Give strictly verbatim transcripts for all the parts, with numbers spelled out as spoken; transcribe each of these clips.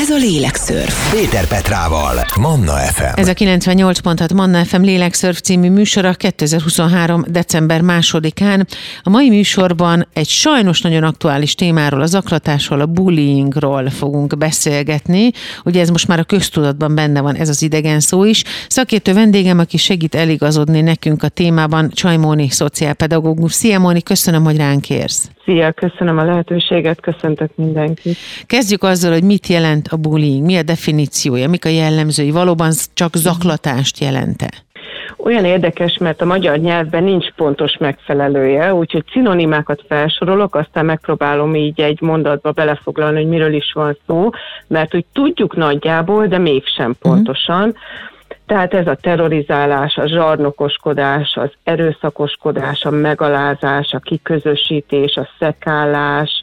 Ez a Lélekszörf. Péter Petrával, Manna ef em. Ez a kilencvennyolc pont hat Manna ef em Lélekszörf című műsora kétezer-huszonhárom. december másodikán. A mai műsorban egy sajnos nagyon aktuális témáról, az zaklatásról, a bullyingról fogunk beszélgetni. Ugye ez most már a köztudatban benne van, ez az idegen szó is. Szakértő vendégem, aki segít eligazodni nekünk a témában, Csaj Móni, szociálpedagógus. Szia Móni, köszönöm, hogy ránk érsz. Szia, köszönöm a lehetőséget, köszöntök mindenkit. Kezdjük azzal, hogy mit jelent a bullying, mi a definíciója, mik a jellemzői, valóban csak zaklatást jelente? Olyan érdekes, mert a magyar nyelvben nincs pontos megfelelője, úgyhogy szinonimákat felsorolok, aztán megpróbálom így egy mondatba belefoglalni, hogy miről is van szó, mert úgy tudjuk nagyjából, de mégsem pontosan. Mm. Tehát ez a terrorizálás, a zsarnokoskodás, az erőszakoskodás, a megalázás, a kiközösítés, a szekálás,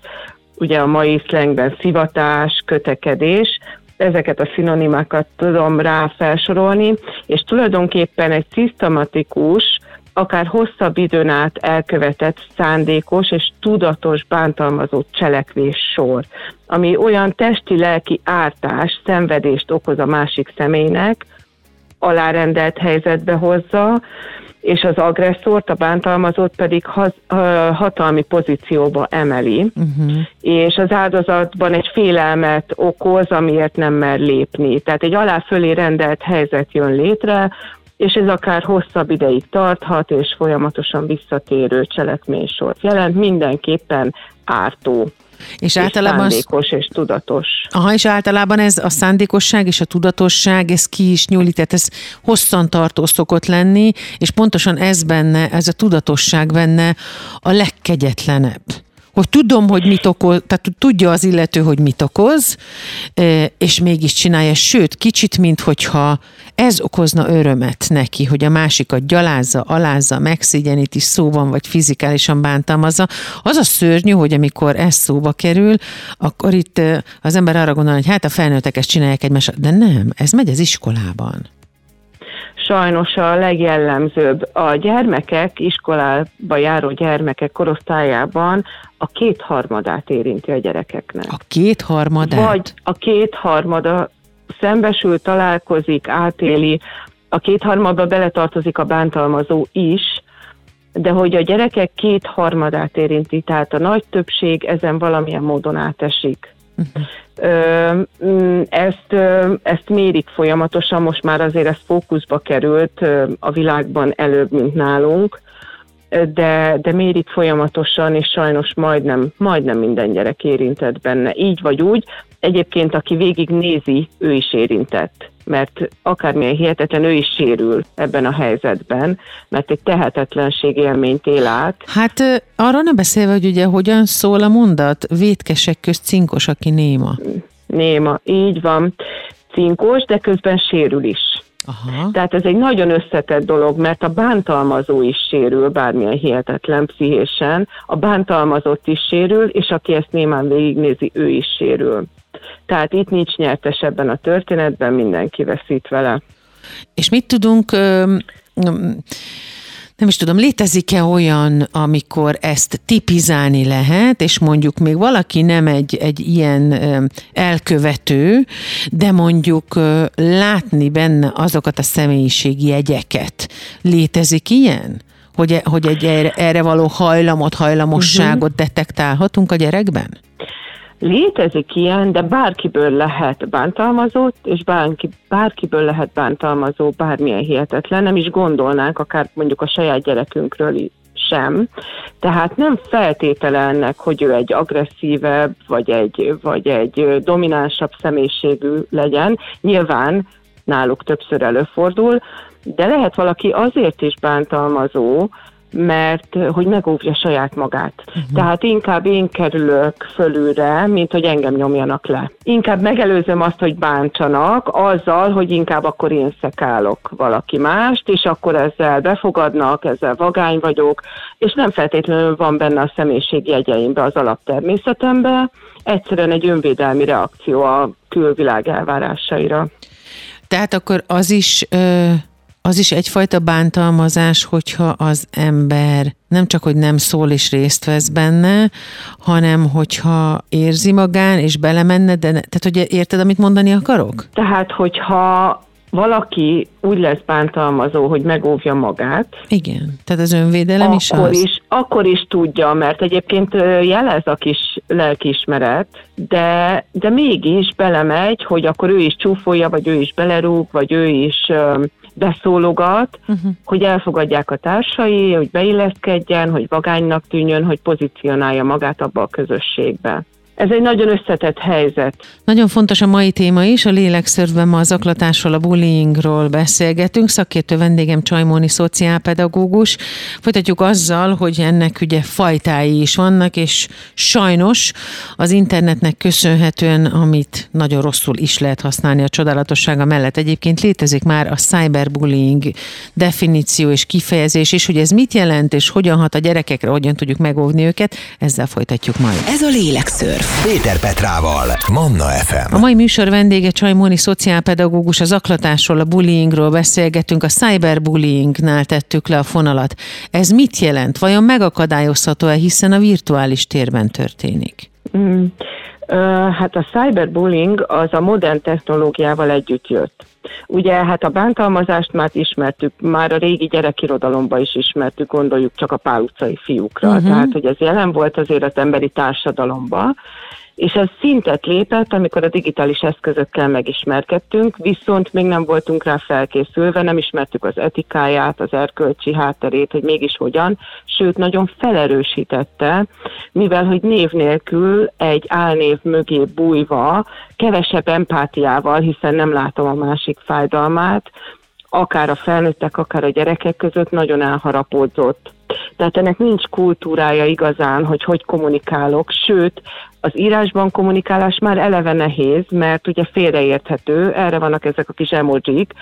ugye a mai szlengben szivatás, kötekedés, ezeket a szinonimákat tudom rá felsorolni, és tulajdonképpen egy szisztematikus, akár hosszabb időn át elkövetett szándékos és tudatos bántalmazó cselekvés sor, ami olyan testi-lelki ártás, szenvedést okoz a másik személynek, alárendelt helyzetbe hozza, és az agresszort, a bántalmazót pedig haz, hatalmi pozícióba emeli, uh-huh. és az áldozatban egy félelmet okoz, amiért nem mer lépni. Tehát egy alá fölé rendelt helyzet jön létre, és ez akár hosszabb ideig tarthat, és folyamatosan visszatérő cselekménysort jelent, mindenképpen ártó. És, és általában szándékos és tudatos. Aha, és általában ez a szándékosság és a tudatosság, ez ki is nyúlik, tehát ez hosszantartó szokott lenni, és pontosan ez benne, ez a tudatosság benne a legkegyetlenebb. Hogy tudom, hogy mit okoz, tehát tudja az illető, hogy mit okoz, és mégis csinálja, sőt, kicsit, minthogyha ez okozna örömet neki, hogy a másikat gyalázza, alázza, megszégyeníti szóban, vagy fizikálisan bántalmazza. Az a szörnyű, hogy amikor ez szóba kerül, akkor itt az ember arra gondol, hogy hát a felnőttek ezt csinálják egymásra, de nem, ez megy az iskolában. Sajnos a legjellemzőbb a gyermekek, iskolába járó gyermekek korosztályában a kétharmadát érinti a gyerekeknek. A kétharmadát? Vagy a kétharmada szembesül, találkozik, átéli, a kétharmadba beletartozik a bántalmazó is, de hogy a gyerekek kétharmadát érinti, tehát a nagy többség ezen valamilyen módon átesik. Ezt, ezt mérik folyamatosan, most már azért ez fókuszba került a világban előbb, mint nálunk, de, de mérik folyamatosan, és sajnos majdnem, majdnem minden gyerek érintett benne. Így vagy úgy, egyébként aki végignézi, ő is érintett, mert akármilyen hihetetlen, ő is sérül ebben a helyzetben, mert egy tehetetlenség élményt él át. Hát arról nem beszélve, hogy ugye hogyan szól a mondat, vétkesek közt cinkos, aki néma. Néma, így van. Cinkos, de közben sérül is. Aha. Tehát ez egy nagyon összetett dolog, mert a bántalmazó is sérül, bármilyen hihetetlen pszichésen, a bántalmazott is sérül, és aki ezt némán végignézi, ő is sérül. Tehát itt nincs nyertes ebben a történetben, mindenki veszít vele. És mit tudunk, nem is tudom, létezik-e olyan, amikor ezt tipizálni lehet, és mondjuk még valaki nem egy, egy ilyen elkövető, de mondjuk látni benne azokat a személyiségjegyeket. Létezik ilyen? Hogy, hogy egy erre, erre való hajlamot, hajlamosságot detektálhatunk a gyerekben? Létezik ilyen, de bárkiből lehet bántalmazott, és bárki, bárkiből lehet bántalmazó, bármilyen hihetetlen, nem is gondolnánk, akár mondjuk a saját gyerekünkről sem. Tehát nem feltétele ennek, hogy ő egy agresszívebb, vagy egy, vagy egy dominánsabb személyiségű legyen. Nyilván náluk többször előfordul, de lehet valaki azért is bántalmazó, mert hogy megóvja saját magát. Uh-huh. Tehát inkább én kerülök fölülre, mint hogy engem nyomjanak le. Inkább megelőzöm azt, hogy bántsanak, azzal, hogy inkább akkor én szekálok valaki mást, és akkor ezzel befogadnak, ezzel vagány vagyok, és nem feltétlenül van benne a személyiség jegyeimbe, az alaptermészetembe, egyszerűen egy önvédelmi reakció a külvilág elvárásaira. Tehát akkor az is... Ö- az is egyfajta bántalmazás, hogyha az ember nem csak, hogy nem szól és részt vesz benne, hanem hogyha érzi magán és belemenne, de ne, tehát hogy érted, amit mondani akarok? Tehát, hogyha valaki úgy lesz bántalmazó, hogy megóvja magát. Igen, tehát az önvédelem is az. Is, akkor is tudja, mert egyébként jelez a kis lelkiismeret, de, de mégis belemegy, hogy akkor ő is csúfolja, vagy ő is belerúg, vagy ő is beszólogat, uh-huh. hogy elfogadják a társai, hogy beilleszkedjen, hogy vagánynak tűnjön, hogy pozícionálja magát abba a közösségbe. Ez egy nagyon összetett helyzet. Nagyon fontos a mai téma is, a Lélekszörfben ma a zaklatásról, a bullyingról beszélgetünk. Szakértő vendégem Csajmóni szociálpedagógus. Folytatjuk azzal, hogy ennek ugye fajtái is vannak, és sajnos az internetnek köszönhetően, amit nagyon rosszul is lehet használni a csodálatossága mellett. Egyébként létezik már a cyberbullying definíció és kifejezés is, hogy ez mit jelent, és hogyan hat a gyerekekre, hogyan tudjuk megóvni őket, ezzel folytatjuk majd. Ez a Lélekszörf. Péter Petrával, Manna ef em. A mai műsor vendége Csajmóni szociálpedagógus, a zaklatásról, a bullyingról beszélgetünk, a cyberbullyingnál tettük le a fonalat. Ez mit jelent? Vajon megakadályozható-e, hiszen a virtuális térben történik? Mm. Hát a cyberbullying az a modern technológiával együtt jött. Ugye hát a bántalmazást már ismertük, már a régi gyerekirodalomban is ismertük, gondoljuk csak a Pál utcai fiúkra. Uh-huh. Tehát, hogy ez jelen volt azért az emberi társadalomban, és ez szintet lépett, amikor a digitális eszközökkel megismerkedtünk, viszont még nem voltunk rá felkészülve, nem ismertük az etikáját, az erkölcsi hátterét, hogy mégis hogyan, sőt nagyon felerősítette, mivel hogy név nélkül egy álnév mögé bújva, kevesebb empátiával, hiszen nem látom a másik fájdalmát, akár a felnőttek, akár a gyerekek között nagyon elharapódzott. Tehát ennek nincs kultúrája igazán, hogy hogy kommunikálok, sőt, az írásban kommunikálás már eleve nehéz, mert ugye félreérthető, erre vannak ezek a kis emojik,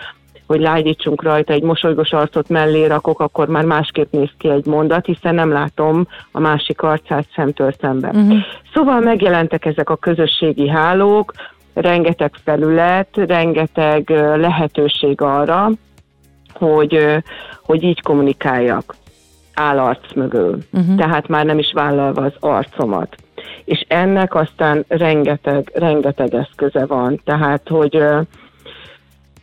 hogy lágyítsunk rajta, egy mosolygos arcot mellé rakok, akkor már másképp néz ki egy mondat, hiszen nem látom a másik arcát szemtől szembe. Uh-huh. Szóval megjelentek ezek a közösségi hálók, rengeteg felület, rengeteg lehetőség arra, hogy, hogy így kommunikáljak állarc mögül. Uh-huh. Tehát már nem is vállalva az arcomat. És ennek aztán rengeteg, rengeteg eszköze van. Tehát, hogy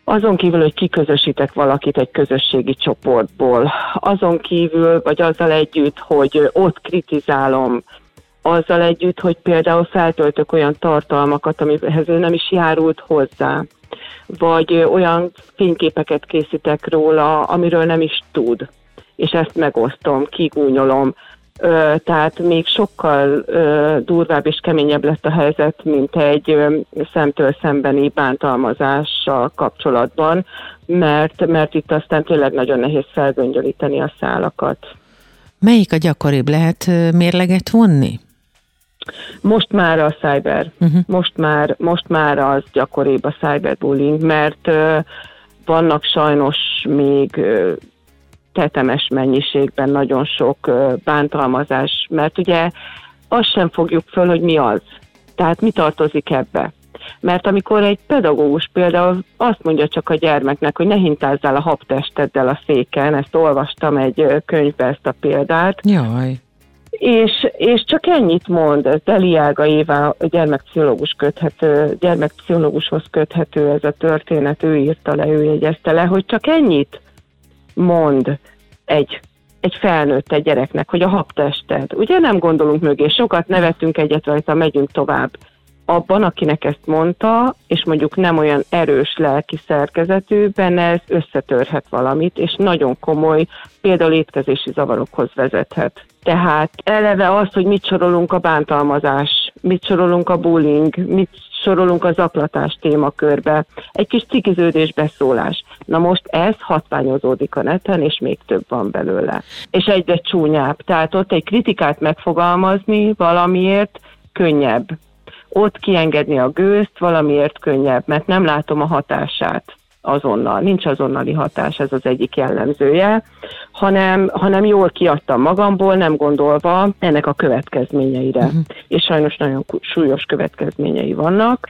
azon kívül, hogy kiközösítek valakit egy közösségi csoportból, azon kívül, vagy azzal együtt, hogy ott kritizálom, azzal együtt, hogy például feltöltök olyan tartalmakat, amihez ő nem is járult hozzá, vagy olyan fényképeket készítek róla, amiről nem is tud, és ezt megosztom, kigúnyolom. Ö, tehát még sokkal ö, durvább és keményebb lett a helyzet, mint egy ö, szemtől szembeni bántalmazással kapcsolatban, mert, mert itt aztán tényleg nagyon nehéz felgöngyölíteni a szálakat. Melyik a gyakoribb? Lehet mérleget vonni? Most már a cyber. Uh-huh. Most már, most már az gyakoribb a cyberbullying, mert ö, vannak sajnos még... Ö, tetemes mennyiségben nagyon sok bántalmazás, mert ugye azt sem fogjuk föl, hogy mi az. Tehát mi tartozik ebbe. Mert amikor egy pedagógus például azt mondja csak a gyermeknek, hogy ne hintázzál a habtesteddel a széken, ezt olvastam egy könyvbe, ezt a példát. Jaj. És, és csak ennyit mond, ez Deliága Éva, gyermekpszichológus köthető, gyermekpszichológushoz köthető ez a történet, ő írta le, ő jegyezte le, hogy csak ennyit mond egy, egy felnőtt egy gyereknek, hogy a habtested. Ugye nem gondolunk mögé, sokat nevetünk egyet rajta, megyünk tovább. Abban, akinek ezt mondta, és mondjuk nem olyan erős lelki szerkezetűben, ez összetörhet valamit, és nagyon komoly, például étkezési zavarokhoz vezethet. Tehát eleve az, hogy mit sorolunk a bántalmazás, mit sorolunk a bullying, mit sorolunk a zaklatás témakörbe, egy kis cikiződés beszólás. Na most ez hatványozódik a neten, és még több van belőle. És egyre csúnyább, tehát ott egy kritikát megfogalmazni valamiért könnyebb. Ott kiengedni a gőzt valamiért könnyebb, mert nem látom a hatását azonnal. Nincs azonnali hatás, ez az egyik jellemzője, hanem, hanem jól kiadtam magamból, nem gondolva ennek a következményeire. Uh-huh. És sajnos nagyon súlyos következményei vannak.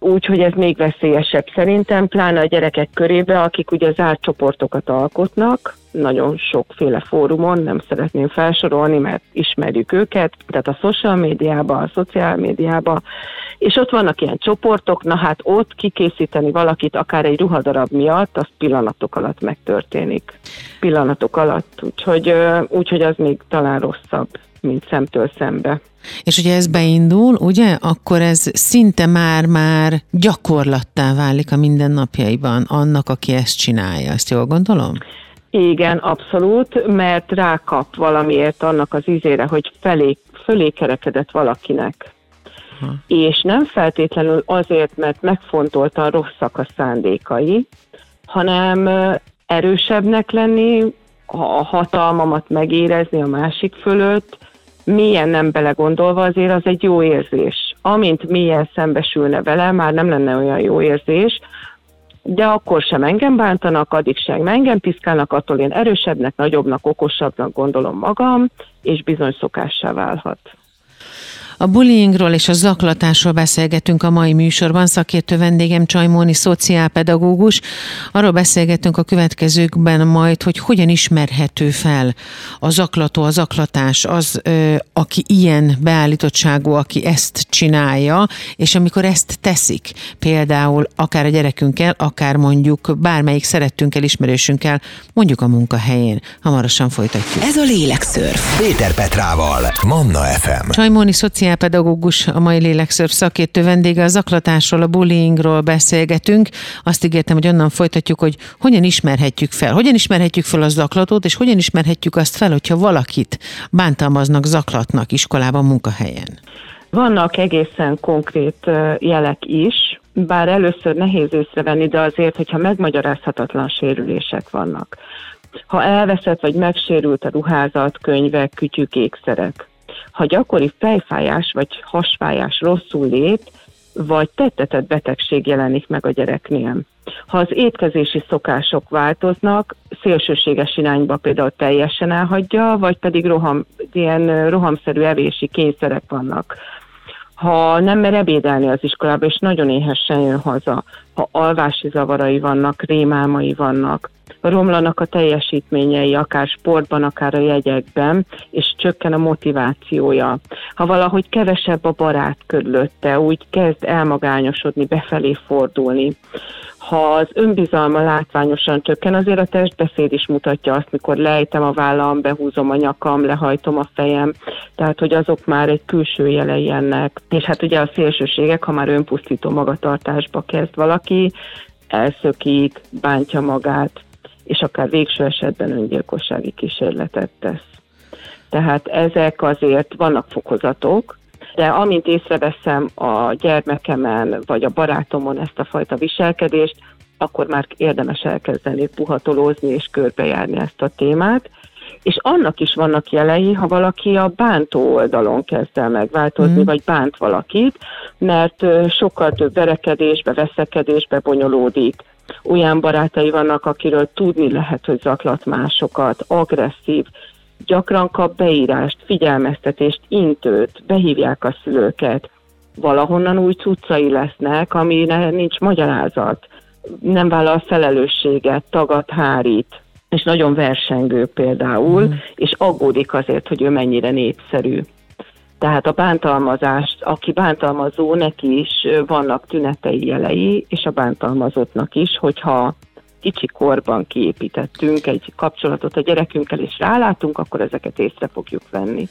úgyhogy ez még veszélyesebb szerintem, pláne a gyerekek körébe, akik ugye zárt csoportokat alkotnak, nagyon sokféle fórumon, nem szeretném felsorolni, mert ismerjük őket, tehát a social médiában, a szociál médiában, és ott vannak ilyen csoportok, na hát ott kikészíteni valakit akár egy ruhadarab miatt, az pillanatok alatt megtörténik. Pillanatok alatt, úgyhogy, úgyhogy az még talán rosszabb, mint szemtől szembe. És ugye ez beindul, ugye? Akkor ez szinte már-már gyakorlattá válik a mindennapjaiban annak, aki ezt csinálja. Ezt jól gondolom? Igen, abszolút, mert rákap valamiért annak az ízére, hogy felé, fölé kerekedett valakinek. Aha. És nem feltétlenül azért, mert megfontoltan rosszak a szándékai, hanem erősebbnek lenni, a hatalmamat megérezni a másik fölött, mélyen nem belegondolva, azért az egy jó érzés. Amint mélyen szembesülne vele, már nem lenne olyan jó érzés, de akkor sem engem bántanak, addig sem engem piszkálnak, attól én erősebbnek, nagyobbnak, okosabbnak gondolom magam, és bizony szokássá válhat. A bullyingról és a zaklatásról beszélgetünk a mai műsorban. Szakértő vendégem Csajmóni szociálpedagógus. Arról beszélgetünk a következőkben majd, hogy hogyan ismerhető fel a zaklató, a zaklatás, az, ö, aki ilyen beállítottságú, aki ezt csinálja, és amikor ezt teszik, például akár a gyerekünkkel, akár mondjuk bármelyik szerettünkkel, ismerősünkkel, mondjuk a munkahelyén. Hamarosan folytatjuk. Ez a Lélekszörf. Péter Petrával, Manna ef em. Csajmóni szociálpedagógus, pedagógus, a mai Lélekszörf szakértő vendége, a zaklatásról, a bullyingról beszélgetünk. Azt ígértem, hogy onnan folytatjuk, hogy hogyan ismerhetjük fel. Hogyan ismerhetjük fel a zaklatót, és hogyan ismerhetjük azt fel, hogyha valakit bántalmaznak, zaklatnak iskolában, munkahelyen. Vannak egészen konkrét jelek is, bár először nehéz észrevenni, de azért, hogyha megmagyarázhatatlan sérülések vannak. Ha elveszett vagy megsérült a ruházat, könyvek, kütyük, ékszerek. Ha gyakori fejfájás vagy hasfájás, rosszul lét, vagy tettetett betegség jelenik meg a gyereknél. Ha az étkezési szokások változnak, szélsőséges irányba például teljesen elhagyja, vagy pedig roham, ilyen rohamszerű evési kényszerek vannak. Ha nem mer ebédelni az iskolába, és nagyon éhesen jön haza, ha alvási zavarai vannak, rémálmai vannak, romlanak a teljesítményei, akár sportban, akár a jegyekben, és csökken a motivációja. Ha valahogy kevesebb a barát körülötte, úgy kezd elmagányosodni, befelé fordulni. Ha az önbizalma látványosan csökken, azért a testbeszéd is mutatja azt, mikor lejtem a vállam, behúzom a nyakam, lehajtom a fejem, tehát hogy azok már egy külső jelei ennek. És hát ugye a szélsőségek, ha már önpusztító magatartásba kezd valaki, elszökik, bántja magát, és akár végső esetben öngyilkossági kísérletet tesz. Tehát ezek azért vannak fokozatok, de amint észreveszem a gyermekemen vagy a barátomon ezt a fajta viselkedést, akkor már érdemes elkezdeni puhatolózni és körbejárni ezt a témát, és annak is vannak jelei, ha valaki a bántó oldalon kezd el megváltozni, mm. vagy bánt valakit, mert sokkal több verekedésbe, veszekedésbe bonyolódik. Olyan barátai vannak, akiről tudni lehet, hogy zaklat másokat, agresszív, gyakran kap beírást, figyelmeztetést, intőt, behívják a szülőket, valahonnan új cuccai lesznek, amire nincs magyarázat, nem vállal felelősséget, tagad, hárít, és nagyon versengő például, mm. és aggódik azért, hogy ő mennyire népszerű. Tehát a bántalmazást, aki bántalmazó, neki is vannak tünetei, jelei, és a bántalmazottnak is, hogyha kicsi korban kiépítettünk egy kapcsolatot a gyerekünkkel, és rálátunk, akkor ezeket észre fogjuk venni.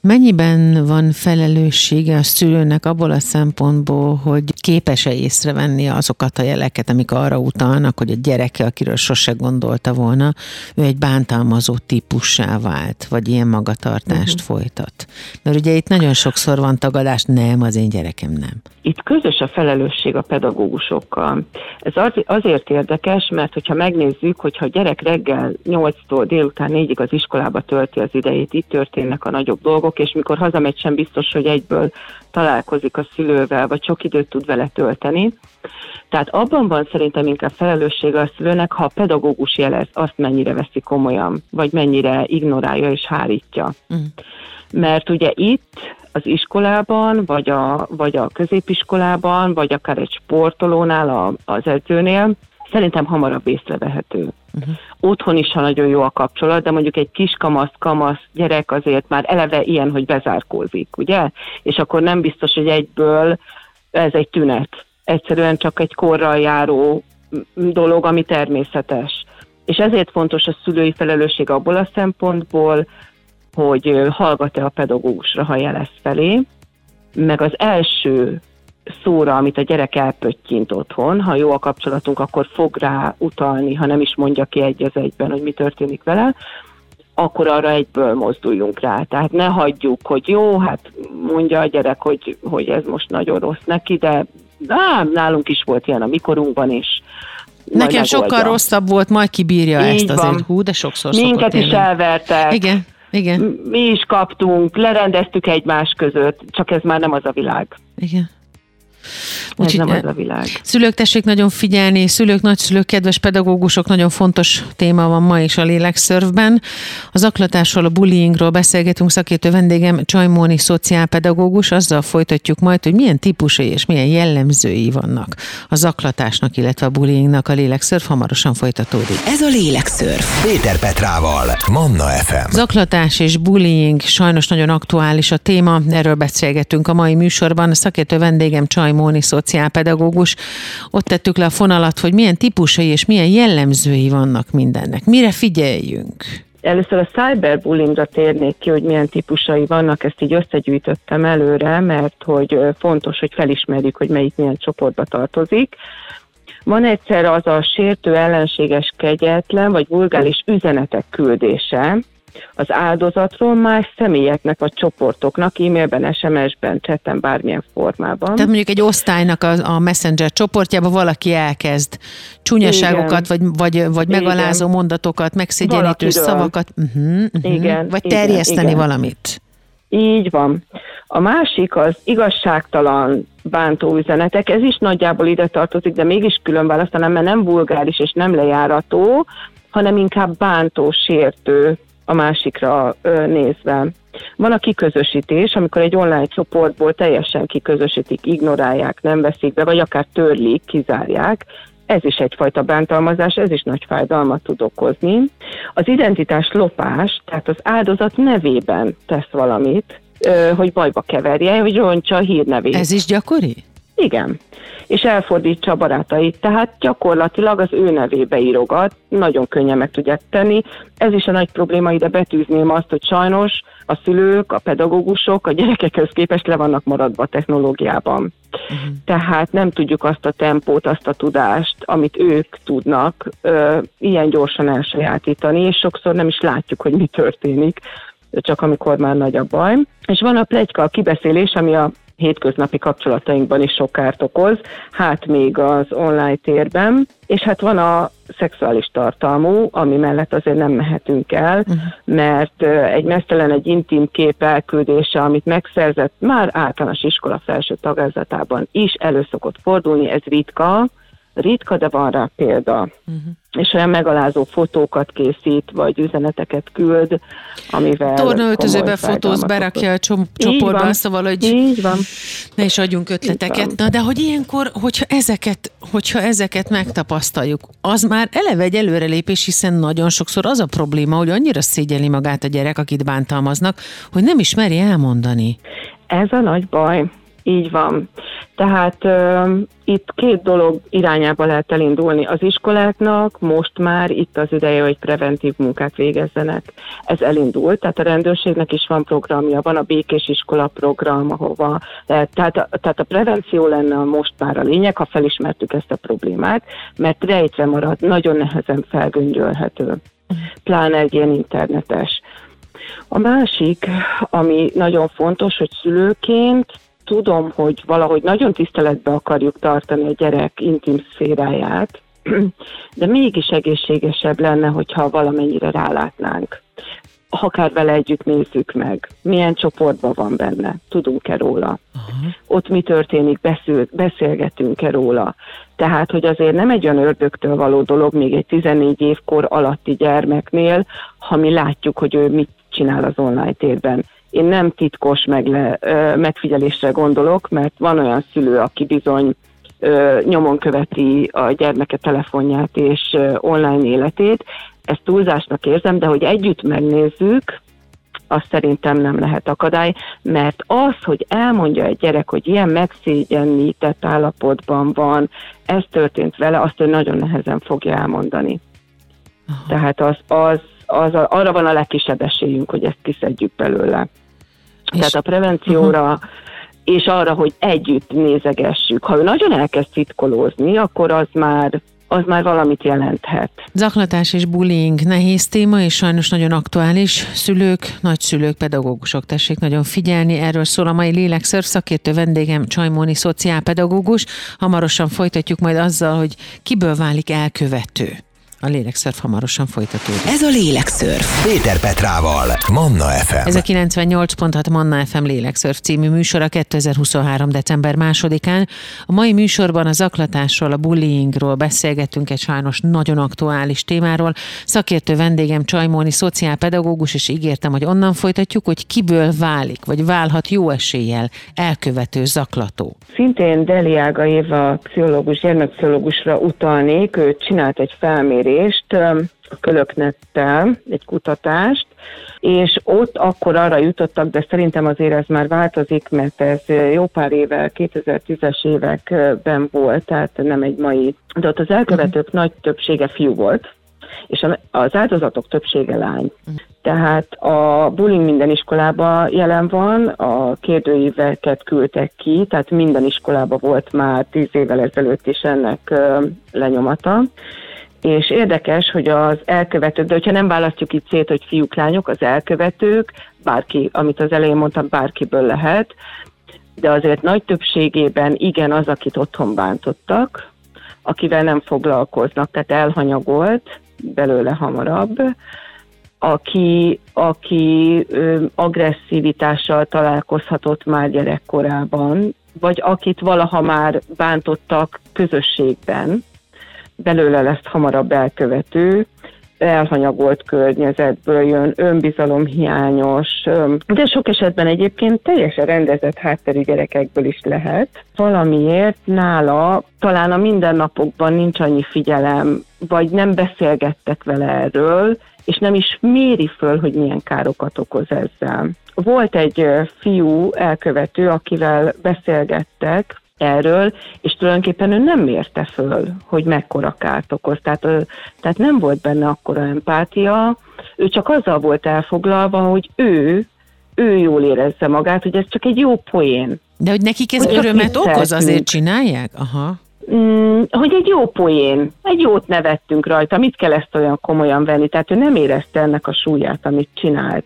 Mennyiben van felelőssége a szülőnek abból a szempontból, hogy képes-e észrevenni azokat a jeleket, amik arra utalnak, hogy a gyereke, akiről sose gondolta volna, ő egy bántalmazó típussá vált, vagy ilyen magatartást uh-huh. folytat? Mert ugye itt nagyon sokszor van tagadás, nem, az én gyerekem nem. Itt közös a felelősség a pedagógusokkal. Ez azért érdekes, mert hogyha megnézzük, hogyha a gyerek reggel nyolctól délután négyig az iskolába tölti az idejét, itt történnek a nagyobb dolgok, és mikor hazamegy, sem biztos, hogy egyből találkozik a szülővel, vagy sok időt tud vele tölteni. Tehát abban van szerintem inkább felelőssége a szülőnek, ha a pedagógus jelez azt, mennyire veszi komolyan, vagy mennyire ignorálja és hárítja. Mm. Mert ugye itt az iskolában, vagy a, vagy a középiskolában, vagy akár egy sportolónál, a, az edzőnél, szerintem hamarabb észrevehető. Uh-huh. Otthon is, ha nagyon jó a kapcsolat, de mondjuk egy kis kamasz, kamasz gyerek azért már eleve ilyen, hogy bezárkózik, ugye? És akkor nem biztos, hogy egyből ez egy tünet. Egyszerűen csak egy korral járó dolog, ami természetes. És ezért fontos a szülői felelősség abból a szempontból, hogy hallgat-e a pedagógusra, ha jelez felé, meg az első szóra, amit a gyerek elpöttyint otthon, ha jó a kapcsolatunk, akkor fog rá utalni, ha nem is mondja ki egy az egyben, hogy mi történik vele, akkor arra egyből mozduljunk rá. Tehát ne hagyjuk, hogy jó, hát mondja a gyerek, hogy, hogy ez most nagyon rossz neki, de á, nálunk is volt ilyen a mikorunkban is. Nekem sokkal rosszabb volt, majd kibírja így ezt azért. Van. Hú, de sokszor szokott élni. Minket is elvertek. Igen. Igen. Mi is kaptunk, lerendeztük egymás között, csak ez már nem az a világ. Igen. Ez úgy, nem az a világ. Szülők, tessék nagyon figyelni, szülők, nagyszülők, kedves pedagógusok, nagyon fontos téma van ma is a Lélekszörfben. Az zaklatásról, a bullyingról beszélgetünk, szakértő vendégem Csajmóni szociálpedagógus, azzal folytatjuk majd, hogy milyen típusai és milyen jellemzői vannak a zaklatásnak, illetve a bullyingnak. A Lélekszörf hamarosan folytatódik. Ez a Lélekszörf. Péter Petrával, Manna ef em. Zaklatás és bullying, sajnos nagyon aktuális a téma, erről beszélgetünk a mai műsorban. A szakértő vendégem Csajmóni szociálpedagógus. Ott tettük le a fonalat, hogy milyen típusai és milyen jellemzői vannak mindennek. Mire figyeljünk? Először a cyberbullyingra térnék ki, hogy milyen típusai vannak, ezt így összegyűjtöttem előre, mert hogy fontos, hogy felismerjük, hogy melyik milyen csoportba tartozik. Van egyszer az a sértő, ellenséges, kegyetlen vagy vulgáris üzenetek küldése az áldozatról más személyeknek vagy csoportoknak, e-mailben, es em es-ben, chatten, bármilyen formában. Tehát mondjuk egy osztálynak a, a messenger csoportjában valaki elkezd csúnyaságokat, vagy, vagy, vagy megalázó igen. mondatokat, megszégyenítő szavakat, uh-huh, uh-huh, igen, vagy igen, terjeszteni igen. valamit. Így van. A másik az igazságtalan bántó üzenetek, ez is nagyjából ide tartozik, de mégis külön választanám, mert nem vulgáris és nem lejárató, hanem inkább bántó, sértő a másikra nézve. Van a kiközösítés, amikor egy online csoportból teljesen kiközösítik, ignorálják, nem veszik be, vagy akár törlik, kizárják. Ez is egyfajta bántalmazás, ez is nagy fájdalmat tud okozni. Az identitás lopás, tehát az áldozat nevében tesz valamit, hogy bajba keverje, hogy rontsa a hírnevét. Ez is gyakori? Igen. És elfordítsa a barátait, tehát gyakorlatilag az ő nevébe írogat, nagyon könnyen meg tudják tenni. Ez is a nagy probléma, ide betűzném azt, hogy sajnos a szülők, a pedagógusok a gyerekekhez képest le vannak maradva a technológiában. Uh-huh. Tehát nem tudjuk azt a tempót, azt a tudást, amit ők tudnak ö, ilyen gyorsan elsajátítani, és sokszor nem is látjuk, hogy mi történik, csak amikor már nagy a baj. És van a pletyka, a kibeszélés, ami a hétköznapi kapcsolatainkban is sok kárt okoz, hát még az online térben, és hát van a szexuális tartalmú, ami mellett azért nem mehetünk el, mert egy meztelen, egy intim kép elküldése, amit megszerzett már általános iskola felső tagozatában is elő szokott fordulni, ez ritka, ritka, de van rá példa. Uh-huh. És olyan megalázó fotókat készít, vagy üzeneteket küld, amivel... Tornaöltözőbe fotóz, berakja a csom- csoportban, van, szóval, hogy ne is adjunk ötleteket. Na, de hogy ilyenkor, hogyha ezeket, hogyha ezeket megtapasztaljuk, az már eleve egy előrelépés, hiszen nagyon sokszor az a probléma, hogy annyira szégyeli magát a gyerek, akit bántalmaznak, hogy nem is meri elmondani. Ez a nagy baj. Így van. Tehát uh, itt két dolog irányába lehet elindulni. Az iskoláknak most már itt az ideje, hogy preventív munkát végezzenek. Ez elindult, tehát a rendőrségnek is van programja, van a békés iskola program, ahova, tehát, tehát a prevenció lenne most már a lényeg, ha felismertük ezt a problémát, mert rejtve marad, nagyon nehezen felgöngyölhető, pláne egy ilyen internetes. A másik, ami nagyon fontos, hogy szülőként tudom, hogy valahogy nagyon tiszteletbe akarjuk tartani a gyerek intim szféráját, de mégis egészségesebb lenne, hogyha valamennyire rálátnánk. Akár vele együtt nézzük meg, milyen csoportban van benne, tudunk-e róla. Aha. Ott mi történik, beszél, beszélgetünk-e róla. Tehát, hogy azért nem egy olyan ördögtől való dolog, még egy tizennégy évkor alatti gyermeknél, ha mi látjuk, hogy ő mit csinál az online térben. Én nem titkos megle, megfigyelésre gondolok, mert van olyan szülő, aki bizony ö, nyomon követi a gyermeke telefonját és ö, online életét. Ezt túlzásnak érzem, de hogy együtt megnézzük, azt szerintem nem lehet akadály, mert az, hogy elmondja egy gyerek, hogy ilyen megszégyenített állapotban van, ez történt vele, azt ő nagyon nehezen fogja elmondani. Aha. Tehát az, az, az, az, arra van a legkisebb esélyünk, hogy ezt kiszedjük belőle. És tehát a prevencióra uh-huh. és arra, hogy együtt nézegessük. Ha ő nagyon elkezd titkolózni, akkor az már az már valamit jelenthet. Zaklatás és bullying nehéz téma, és sajnos nagyon aktuális. Szülők, nagyszülők, pedagógusok, tessék nagyon figyelni. Erről szól a mai Lélekszörf, szakértő vendégem Csajmóni szociálpedagógus. Hamarosan folytatjuk majd azzal, hogy kiből válik elkövető. A Lélekszörf hamarosan folytatódik. Ez a Lélekszörf. Péter Petrával. Manna ef em. Ez a kilencvennyolc pont hat Manna ef em Lélekszörf című műsora kétezer-huszonhárom. december másodikán. A mai műsorban a zaklatásról, a bullyingról beszélgetünk, egy sajnos nagyon aktuális témáról. Szakértő vendégem Csajmóni szociálpedagógus, és ígértem, hogy onnan folytatjuk, hogy kiből válik, vagy válhat jó eséllyel elkövető zaklató. Szintén Deliága Éva pszichológus, gyermekpszichológusra utalnék, ő csinált egy felmérést a Kölöknettel, egy kutatást, és ott akkor arra jutottak, de szerintem azért ez már változik, mert ez jó pár éve, kétezer-tízes években volt, tehát nem egy mai, de ott az elkövetők uh-huh. nagy többsége fiú volt, és az áldozatok többsége lány. Uh-huh. Tehát a bullying minden iskolában jelen van, a kérdőíveket küldtek ki, tehát minden iskolában volt már tíz évvel ezelőtt is ennek lenyomata. És érdekes, hogy az elkövetők, de hogyha nem választjuk itt szét, hogy fiúk, lányok, az elkövetők, bárki, amit az elején mondtam, bárkiből lehet, de azért nagy többségében igen az, akit otthon bántottak, akivel nem foglalkoznak, tehát elhanyagolt belőle hamarabb, aki, aki ö, agresszivitással találkozhatott már gyerekkorában, vagy akit valaha már bántottak közösségben, belőle lesz hamarabb elkövető, elhanyagolt környezetből jön, önbizalomhiányos, de sok esetben egyébként teljesen rendezett hátterű gyerekekből is lehet. Valamiért nála talán a mindennapokban nincs annyi figyelem, vagy nem beszélgettek vele erről, és nem is méri föl, hogy milyen károkat okoz ezzel. Volt egy fiú elkövető, akivel beszélgettek erről, és tulajdonképpen ő nem mérte föl, hogy mekkora kárt okoz. Tehát, ő, tehát nem volt benne akkora empátia, ő csak azzal volt elfoglalva, hogy ő, ő jól érezze magát, hogy ez csak egy jó poén. De hogy nekik ez hogy örömet okoz, azért csinálják? Aha. Mm, hogy egy jó poén, egy jót nevettünk rajta, mit kell ezt olyan komolyan venni? Tehát ő nem érezte ennek a súlyát, amit csinált.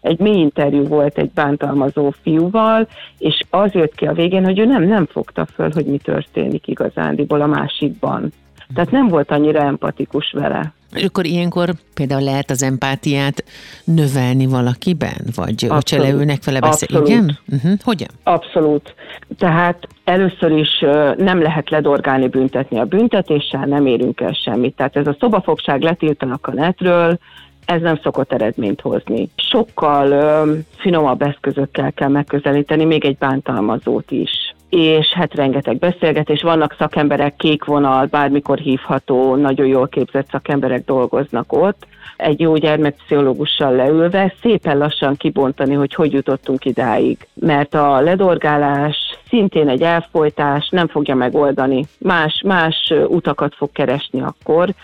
Egy mély interjú volt egy bántalmazó fiúval, és az jött ki a végén, hogy ő nem, nem fogta föl, hogy mi történik igazándiból a másikban. Tehát nem volt annyira empatikus vele. És akkor ilyenkor például lehet az empátiát növelni valakiben? Vagy a cseleülnek vele beszélni? Igen? Uh-huh. Hogyan? Abszolút. Tehát először is nem lehet ledorgálni, büntetni a büntetéssel, nem érünk el semmit. Tehát ez a szobafogság, letiltanak a netről, ez nem szokott eredményt hozni. Sokkal ö, finomabb eszközökkel kell megközelíteni, még egy bántalmazót is. És hát rengeteg beszélgetés, vannak szakemberek, kék vonal, bármikor hívható, nagyon jól képzett szakemberek dolgoznak ott. Egy jó gyermekpszichológussal leülve szépen lassan kibontani, hogy hogy jutottunk idáig. Mert a ledorgálás szintén egy elfojtás, nem fogja megoldani. Más, más utakat fog keresni akkor,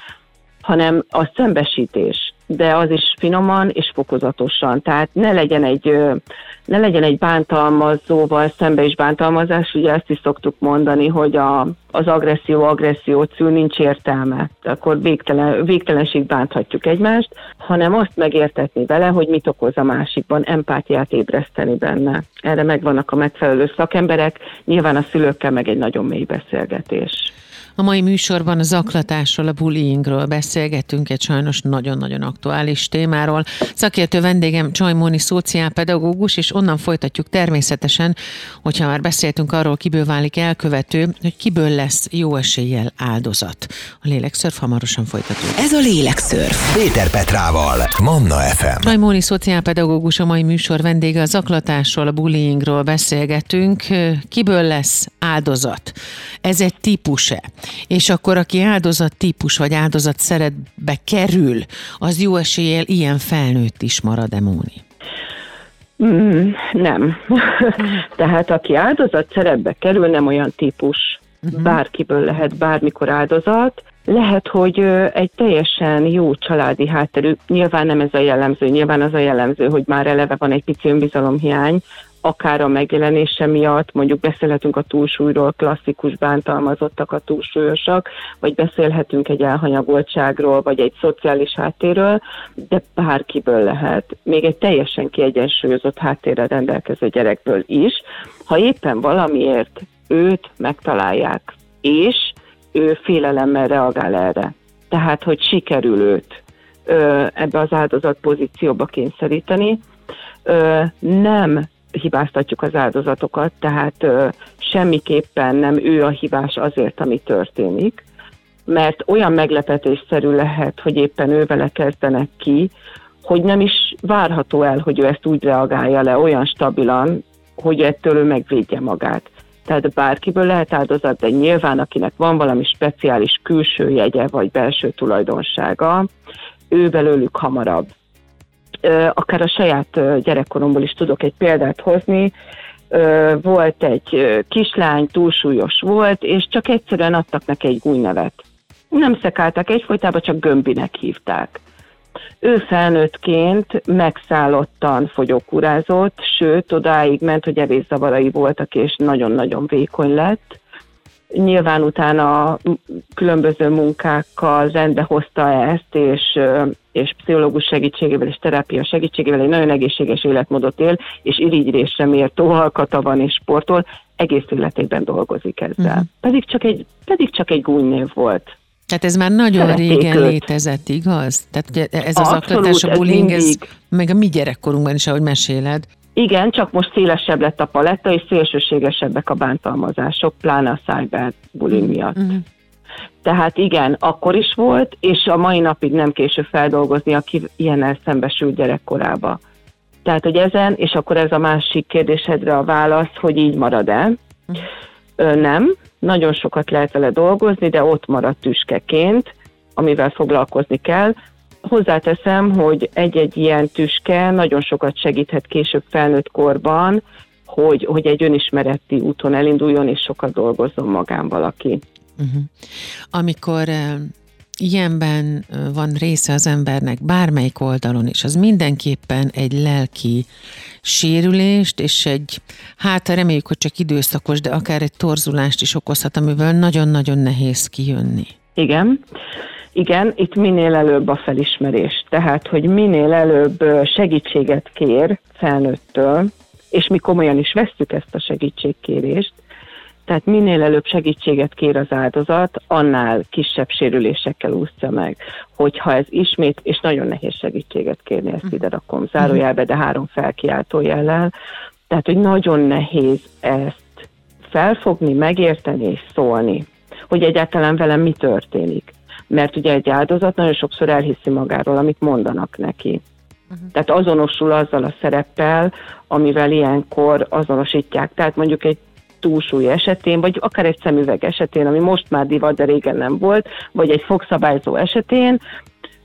hanem a szembesítés. De az is finoman és fokozatosan. Tehát ne legyen egy, ne legyen egy bántalmazóval szembe is bántalmazás, ugye ezt is szoktuk mondani, hogy a, az agresszió-agressziót szül nincs értelme. Akkor végtelen, végtelenség bánthatjuk egymást, hanem azt megértetni vele, hogy mit okoz a másikban, empátiát ébreszteni benne. Erre megvannak a megfelelő szakemberek, nyilván a szülőkkel meg egy nagyon mély beszélgetés. A mai műsorban a zaklatásról, a bullyingről beszélgetünk egy sajnos nagyon-nagyon aktuális témáról. Szakértő vendégem Csajmóni szociálpedagógus, és onnan folytatjuk természetesen, hogyha már beszéltünk arról, kiből válik elkövető, hogy kiből lesz jó eséllyel áldozat. A Lélekszörf hamarosan folytatódik. Ez a Lélekszörf Péter Petrával, Manna ef em. Csajmóni szociálpedagógus a mai műsor vendége, a zaklatásról, a bullyingról beszélgetünk. Kiből lesz áldozat? Ez egy típus-e? És akkor aki áldozat típus vagy áldozat szerepbe kerül, az jó eséllyel ilyen felnőtt is marad-e, Móni? Mm, nem. Tehát aki áldozat szerepbe kerül, nem olyan típus. Uh-huh. Bárkiből lehet bármikor áldozat. Lehet, hogy egy teljesen jó családi hátterű, nyilván nem ez a jellemző, nyilván az a jellemző, hogy már eleve van egy pici önbizalomhiány, akár a megjelenése miatt, mondjuk beszélhetünk a túlsúlyról, klasszikus bántalmazottak a túlsúlyosak, vagy beszélhetünk egy elhanyagoltságról, vagy egy szociális háttérről, de bárkiből lehet. Még egy teljesen kiegyensúlyozott háttérrel rendelkező gyerekből is, ha éppen valamiért őt megtalálják, és ő félelemmel reagál erre. Tehát, hogy sikerül őt ö, ebbe az áldozat pozícióba kényszeríteni. Ö, nem hibáztatjuk az áldozatokat, tehát ö, semmiképpen nem ő a hibás azért, ami történik, mert olyan meglepetésszerű lehet, hogy éppen ő vele kezdenek ki, hogy nem is várható el, hogy ő ezt úgy reagálja le olyan stabilan, hogy ettől ő megvédje magát. Tehát bárkiből lehet áldozat, de nyilván akinek van valami speciális külső jegye vagy belső tulajdonsága, ő belőlük hamarabb. Akár a saját gyerekkoromból is tudok egy példát hozni. Volt egy kislány, túlsúlyos volt, és csak egyszerűen adtak neki egy gúnynevet. Nem szekálták egyfolytában, csak Gömbinek hívták. Ő felnőttként megszállottan fogyókúrázott, sőt, odáig ment, hogy evészavarai voltak, és nagyon-nagyon vékony lett. Nyilván utána különböző munkákkal rendbe hozta ezt, és, és pszichológus segítségével és terápia segítségével egy nagyon egészséges életmódot él, és irigyrésre mértó alkata van és sportol, egész életében dolgozik ezzel. Uh-huh. Pedig csak egy, pedig csak egy gúnynév volt. Tehát ez már nagyon szerették régen őt. Létezett, igaz? Tehát ugye ez az aklatás, a bullying, ez, ez meg a mi gyerekkorunkban is, ahogy meséled. Igen, csak most szélesebb lett a paletta, és szélsőségesebbek a bántalmazások, pláne a cyberbullying miatt. Uh-huh. Tehát igen, akkor is volt, és a mai napig nem késő feldolgozni, aki ilyennel szembesül gyerekkorába. Tehát, hogy ezen, és akkor ez a másik kérdésedre a válasz, hogy így marad-e? Uh-huh. Ö, nem. Nagyon sokat lehet vele dolgozni, de ott marad tüskeként, amivel foglalkozni kell. Hozzáteszem, hogy egy-egy ilyen tüske nagyon sokat segíthet később felnőtt korban, hogy, hogy egy önismereti úton elinduljon, és sokat dolgozzon magán valaki. Uh-huh. Amikor uh, ilyenben van része az embernek, bármelyik oldalon is, az mindenképpen egy lelki sérülést, és egy, hát reméljük, hogy csak időszakos, de akár egy torzulást is okozhat, amiből nagyon-nagyon nehéz kijönni. Igen, igen, itt minél előbb a felismerés, tehát, hogy minél előbb segítséget kér felnőttől, és mi komolyan is vesszük ezt a segítségkérést, tehát minél előbb segítséget kér az áldozat, annál kisebb sérülésekkel úszja meg, hogyha ez ismét, és nagyon nehéz segítséget kérni, ezt ide rakom zárójelbe, de három felkiáltó jellel, tehát hogy nagyon nehéz ezt felfogni, megérteni és szólni, hogy egyáltalán velem mi történik. Mert ugye egy áldozat nagyon sokszor elhiszi magáról, amit mondanak neki. Tehát azonosul azzal a szereppel, amivel ilyenkor azonosítják. Tehát mondjuk egy túlsúly esetén, vagy akár egy szemüveg esetén, ami most már divat, de régen nem volt, vagy egy fogszabályzó esetén,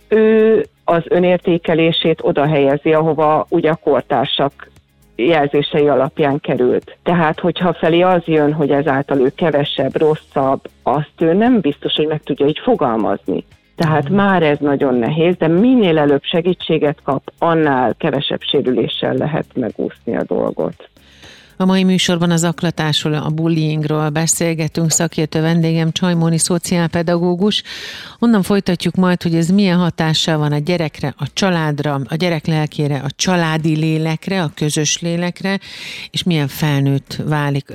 ő az önértékelését oda helyezi, ahova ugye a kortársak jelzései alapján került. Tehát, hogyha felé az jön, hogy ezáltal ő kevesebb, rosszabb, azt ő nem biztos, hogy meg tudja így fogalmazni. Tehát már ez nagyon nehéz, de minél előbb segítséget kap, annál kevesebb sérüléssel lehet megúszni a dolgot. A mai műsorban az zaklatásról, a bullyingról beszélgetünk, szakértő vendégem Csajmóni szociálpedagógus. Onnan folytatjuk majd, hogy ez milyen hatással van a gyerekre, a családra, a gyerek lelkére, a családi lélekre, a közös lélekre, és milyen felnőtt válik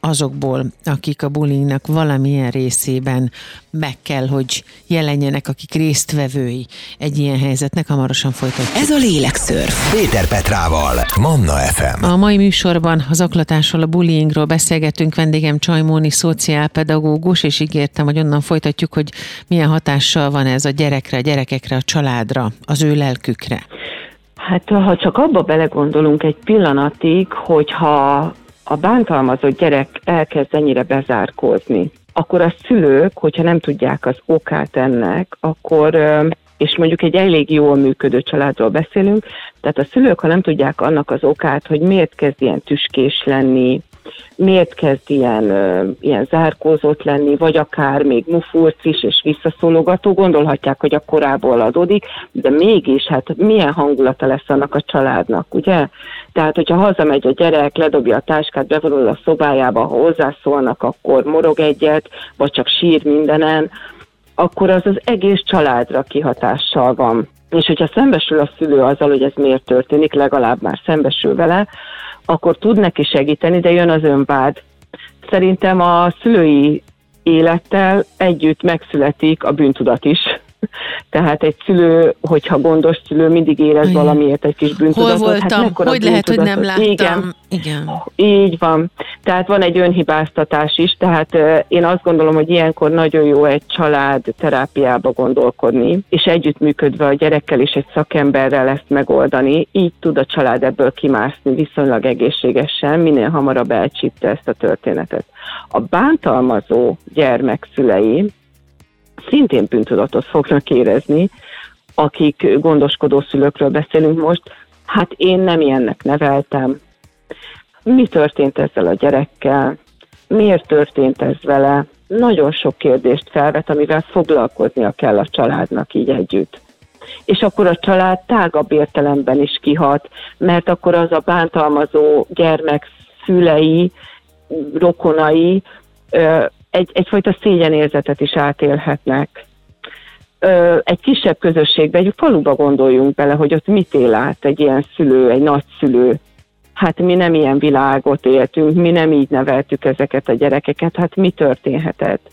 azokból, akik a bullyingnak valamilyen részében meg kell, hogy jelenjenek, akik résztvevői egy ilyen helyzetnek. Hamarosan folytatjuk. Ez a Lélekszörf. Péter Petrával, Manna ef em. A mai műsorban az zaklatásról, a bullyingról beszélgetünk. Vendégem Csajmóni szociálpedagógus, és ígértem, hogy onnan folytatjuk, hogy milyen hatással van ez a gyerekre, a gyerekekre, a családra, az ő lelkükre. Hát ha csak abba belegondolunk egy pillanatig, hogyha a bántalmazott gyerek elkezd ennyire bezárkózni, akkor a szülők, hogyha nem tudják az okát ennek, akkor, és mondjuk egy elég jól működő családról beszélünk, tehát a szülők, ha nem tudják annak az okát, hogy miért kezd ilyen tüskés lenni, miért kezd ilyen, ilyen zárkózott lenni, vagy akár még mufurc is, és visszaszólogató, gondolhatják, hogy a korából adódik, de mégis, hát milyen hangulata lesz annak a családnak, ugye? Tehát, hogyha hazamegy a gyerek, ledobja a táskát, bevonul a szobájába, ha hozzászólnak, akkor morog egyet, vagy csak sír mindenen, akkor az az egész családra kihatással van. És hogyha szembesül a szülő azzal, hogy ez miért történik, legalább már szembesül vele, akkor tud neki segíteni, de jön az önvád. Szerintem a szülői élettel együtt megszületik a bűntudat is. Tehát egy szülő, hogyha gondos szülő, mindig érez igen. valamiért egy kis bűntudatot. Hol voltam? Hát hogy lehet, hogy nem láttam? Igen. Igen. Így van. Tehát van egy önhibáztatás is, tehát én azt gondolom, hogy ilyenkor nagyon jó egy család terápiába gondolkodni, és együttműködve a gyerekkel és egy szakemberrel ezt megoldani. Így tud a család ebből kimászni viszonylag egészségesen, minél hamarabb elcsípte ezt a történetet. A bántalmazó gyermek szülei szintén bűntudatot fognak érezni, akik gondoskodó szülőkről beszélünk most, hát én nem ilyennek neveltem. Mi történt ezzel a gyerekkel? Miért történt ez vele? Nagyon sok kérdést felvet, amivel foglalkoznia kell a családnak így együtt. És akkor a család tágabb értelemben is kihat, mert akkor az a bántalmazó gyermek szülei, rokonai, Egy, egyfajta szégyenérzetet is átélhetnek. Ö, egy kisebb közösségben, egy faluba gondoljunk bele, hogy ott mit él át egy ilyen szülő, egy nagyszülő. Hát mi nem ilyen világot éltünk, mi nem így neveltük ezeket a gyerekeket, hát mi történhetett?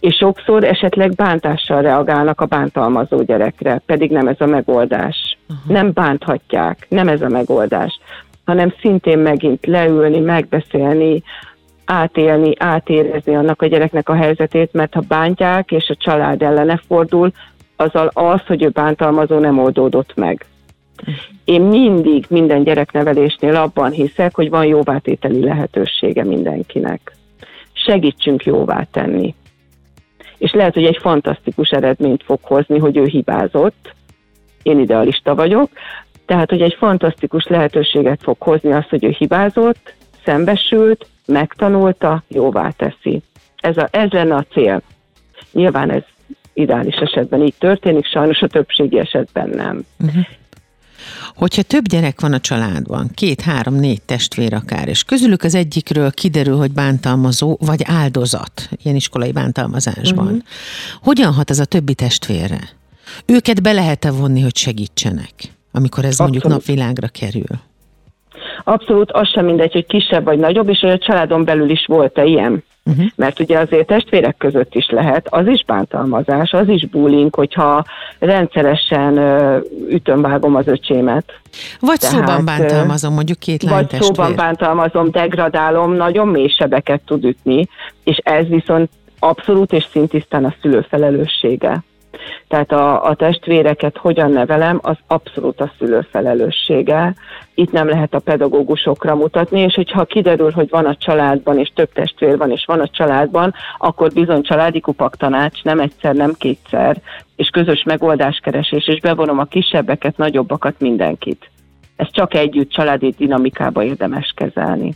És sokszor esetleg bántással reagálnak a bántalmazó gyerekre, pedig nem ez a megoldás. Uh-huh. Nem bánthatják, nem ez a megoldás, hanem szintén megint leülni, megbeszélni, átélni, átérezni annak a gyereknek a helyzetét, mert ha bántják és a család ellene fordul, azzal az, hogy ő bántalmazó, nem oldódott meg. Én mindig minden gyereknevelésnél abban hiszek, hogy van jóvátételi lehetősége mindenkinek. Segítsünk jóvá tenni. És lehet, hogy egy fantasztikus eredményt fog hozni, hogy ő hibázott, én idealista vagyok, tehát, hogy egy fantasztikus lehetőséget fog hozni az, hogy ő hibázott, szembesült, megtanulta, jóvá teszi. Ez, a, ez lenne a cél. Nyilván ez ideális esetben így történik, sajnos a többségi esetben nem. Uh-huh. Hogyha több gyerek van a családban, két, három, négy testvér akár, és közülük az egyikről kiderül, hogy bántalmazó vagy áldozat, ilyen iskolai bántalmazásban, uh-huh. hogyan hat ez a többi testvérre? Őket be lehet-e vonni, hogy segítsenek, amikor ez Abszolút. Mondjuk napvilágra kerül? Abszolút, az sem mindegy, hogy kisebb vagy nagyobb, és hogy a családon belül is volt-e ilyen. Uh-huh. Mert ugye azért testvérek között is lehet, az is bántalmazás, az is bullying, hogyha rendszeresen ütöm-vágom az öcsémet. Vagy Tehát, szóban bántalmazom, mondjuk két lány testvér. Vagy szóban bántalmazom, degradálom, nagyon mély sebeket tud ütni, és ez viszont abszolút és szintisztán a szülő felelőssége. Tehát a, a testvéreket hogyan nevelem, az abszolút a szülő felelőssége. Itt nem lehet a pedagógusokra mutatni, és hogyha kiderül, hogy van a családban, és több testvér van, és van a családban, akkor bizony családi kupaktanács, nem egyszer, nem kétszer, és közös megoldáskeresés, és bevonom a kisebbeket, nagyobbakat, mindenkit. Ez csak együtt családi dinamikába érdemes kezelni.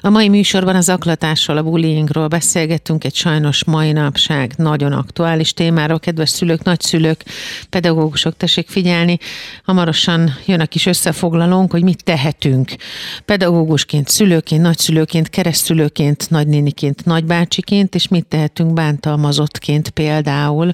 A mai műsorban az zaklatással, a bullyingról beszélgettünk, egy sajnos mai napság nagyon aktuális témáról. Kedves szülők, nagyszülők, pedagógusok, tessék figyelni. Hamarosan jön a kis összefoglalónk, hogy mit tehetünk. Pedagógusként, szülőként, nagyszülőként, keresztszülőként, nagynéniként, nagybácsiként, és mit tehetünk bántalmazottként például,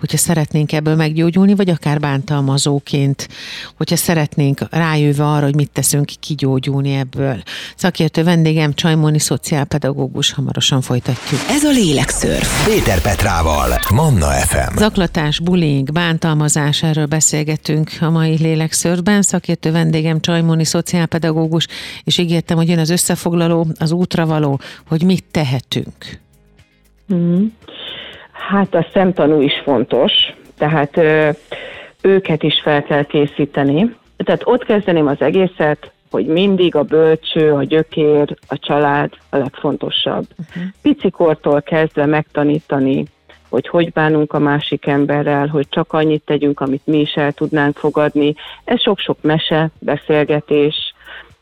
hogyha szeretnénk ebből meggyógyulni, vagy akár bántalmazóként, hogyha szeretnénk rájövő arra, hogy mit teszünk, kigyógyulni ebből. Szakértő vendégem Csajmóni szociálpedagógus, hamarosan folytatjuk. Ez a Lélekszörf Péter Petrával, Manna ef em. Zaklatás, bullying, bántalmazás, erről beszélgetünk a mai Lélekszörfben. Szakértő vendégem Csajmóni szociálpedagógus, és ígértem, hogy jön az összefoglaló, az útra való, hogy mit tehetünk. Hmm. Hát a szemtanú is fontos, tehát ö, őket is fel kell készíteni. Tehát ott kezdeném az egészet, hogy mindig a bölcső, a gyökér, a család a legfontosabb. Uh-huh. Picikortól kezdve megtanítani, hogy hogy bánunk a másik emberrel, hogy csak annyit tegyünk, amit mi is el tudnánk fogadni. Ez sok-sok mese, beszélgetés,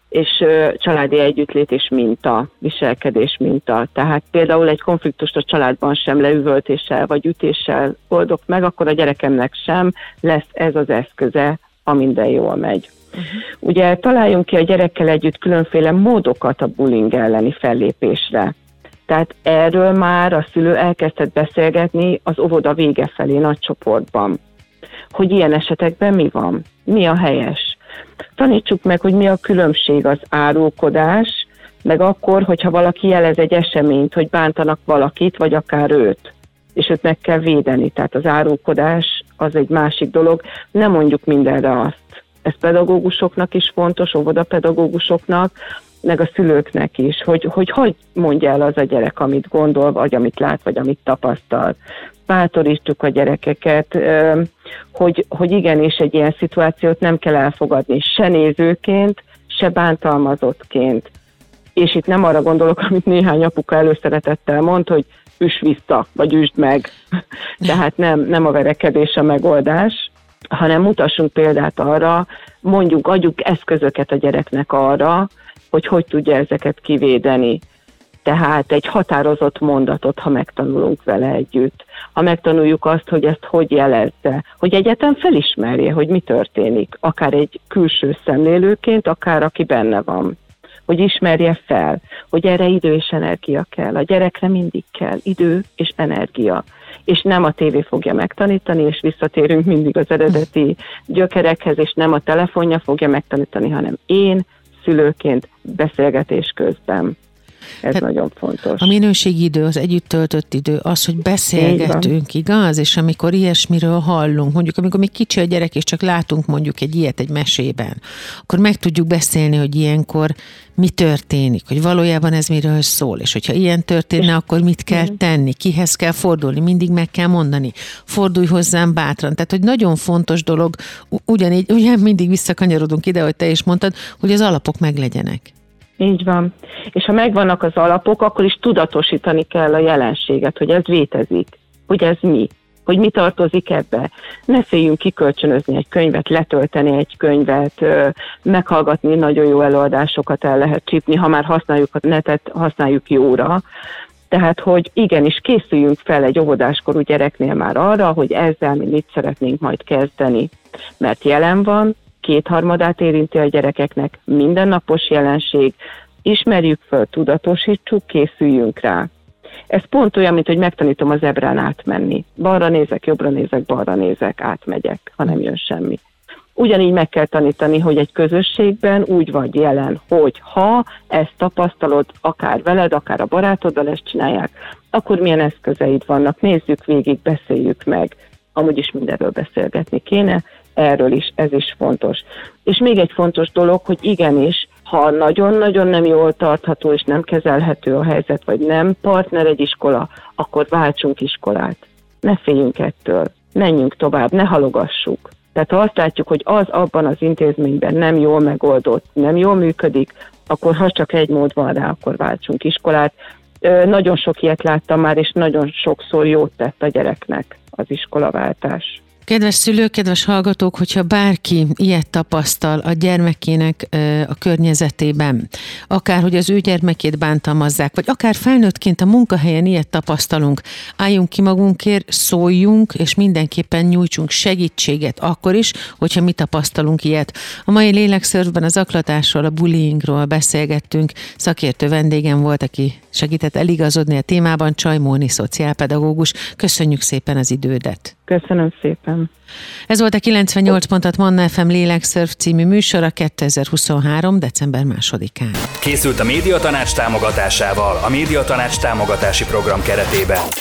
és családi együttlét és minta, viselkedés minta. Tehát például egy konfliktust a családban sem leüvöltéssel vagy ütéssel oldok meg, akkor a gyerekemnek sem lesz ez az eszköze, ha minden jól megy. Uh-huh. Ugye találjunk ki a gyerekkel együtt különféle módokat a bullying elleni fellépésre. Tehát erről már a szülő elkezdett beszélgetni az óvoda vége felé nagy csoportban. Hogy ilyen esetekben mi van? Mi a helyes? Tanítsuk meg, hogy mi a különbség az árulkodás, meg akkor, hogyha valaki jelez egy eseményt, hogy bántanak valakit, vagy akár őt, és őt meg kell védeni. Tehát az árulkodás az egy másik dolog. Nem mondjuk mindenre azt. Ez pedagógusoknak is fontos, óvodapedagógusoknak, meg a szülőknek is, hogy, hogy hogy mondja el az a gyerek, amit gondol, vagy amit lát, vagy amit tapasztal. Bátorítsuk a gyerekeket, hogy, hogy igenis egy ilyen szituációt nem kell elfogadni, se nézőként, se bántalmazottként. És itt nem arra gondolok, amit néhány apuka előszeretettel mond, hogy üss vissza, vagy üsd meg. Tehát nem, nem a verekedés a megoldás, hanem mutassunk példát arra, mondjuk adjuk eszközöket a gyereknek arra, hogy hogy tudja ezeket kivédeni. Tehát egy határozott mondatot, ha megtanulunk vele együtt. Ha megtanuljuk azt, hogy ezt hogy jelezze, hogy egyetem felismerje, hogy mi történik, akár egy külső szemlélőként, akár aki benne van. Hogy ismerje fel, hogy erre idő és energia kell. A gyerekre mindig kell idő és energia. És nem a tévé fogja megtanítani, és visszatérünk mindig az eredeti gyökerekhez, és nem a telefonja fogja megtanítani, hanem én szülőként beszélgetés közben. Ez tehát nagyon fontos. A minőségi idő, az együtt töltött idő, az, hogy beszélgetünk, igaz? És amikor ilyesmiről hallunk, mondjuk amikor még kicsi a gyerek, és csak látunk mondjuk egy ilyet egy mesében, akkor meg tudjuk beszélni, hogy ilyenkor mi történik, hogy valójában ez miről szól, és hogyha ilyen történne, akkor mit kell tenni, kihez kell fordulni, mindig meg kell mondani, fordulj hozzám bátran. Tehát, hogy nagyon fontos dolog, ugyanígy, ugyan mindig visszakanyarodunk ide, hogy te is mondtad, hogy az alapok meglegyenek. Így van. És ha megvannak az alapok, akkor is tudatosítani kell a jelenséget, hogy ez létezik, hogy ez mi, hogy mi tartozik ebbe. Ne féljünk kikölcsönözni egy könyvet, letölteni egy könyvet, meghallgatni nagyon jó előadásokat el lehet csípni, ha már használjuk a netet, használjuk jóra. Tehát, hogy igenis készüljünk fel egy óvodáskorú gyereknél már arra, hogy ezzel mi mit szeretnénk majd kezdeni. Mert jelen van, kétharmadát érinti a gyerekeknek, mindennapos jelenség, ismerjük föl, tudatosítsuk, készüljünk rá. Ez pont olyan, mint hogy megtanítom az ebrán átmenni. Balra nézek, jobbra nézek, balra nézek, átmegyek, ha nem jön semmi. Ugyanígy meg kell tanítani, hogy egy közösségben úgy vagy jelen, hogy ha ezt tapasztalod, akár veled, akár a barátoddal ezt csinálják, akkor milyen eszközeid vannak, nézzük végig, beszéljük meg. Amúgy is mindenről beszélgetni kéne, erről is, ez is fontos. És még egy fontos dolog, hogy igenis, ha nagyon-nagyon nem jól tartható és nem kezelhető a helyzet, vagy nem partner egy iskola, akkor váltsunk iskolát. Ne féljünk ettől, menjünk tovább, ne halogassuk. Tehát ha azt látjuk, hogy az abban az intézményben nem jól megoldott, nem jól működik, akkor ha csak egy mód van rá, akkor váltsunk iskolát. Ö, nagyon sok ilyet láttam már, és nagyon sokszor jót tett a gyereknek az iskolaváltás. Kedves szülők, kedves hallgatók, hogyha bárki ilyet tapasztal a gyermekének a környezetében, akár hogy az ő gyermekét bántalmazzák, vagy akár felnőttként a munkahelyen ilyet tapasztalunk, álljunk ki magunkért, szóljunk, és mindenképpen nyújtsunk segítséget akkor is, hogyha mi tapasztalunk ilyet. A mai Lélekszörfben az zaklatásról, a bullyingról beszélgettünk. Szakértő vendégem volt, aki segített eligazodni a témában, Csajmóni szociálpedagógus. Köszönjük szépen az idődet. Köszönöm szépen. Ez volt a kilencvennyolc pontat Manna ef em Lélekszörf című műsor a kétezer-huszonhárom. december másodikán. Készült a Médiatanács támogatásával, a Médiatanács támogatási program keretében.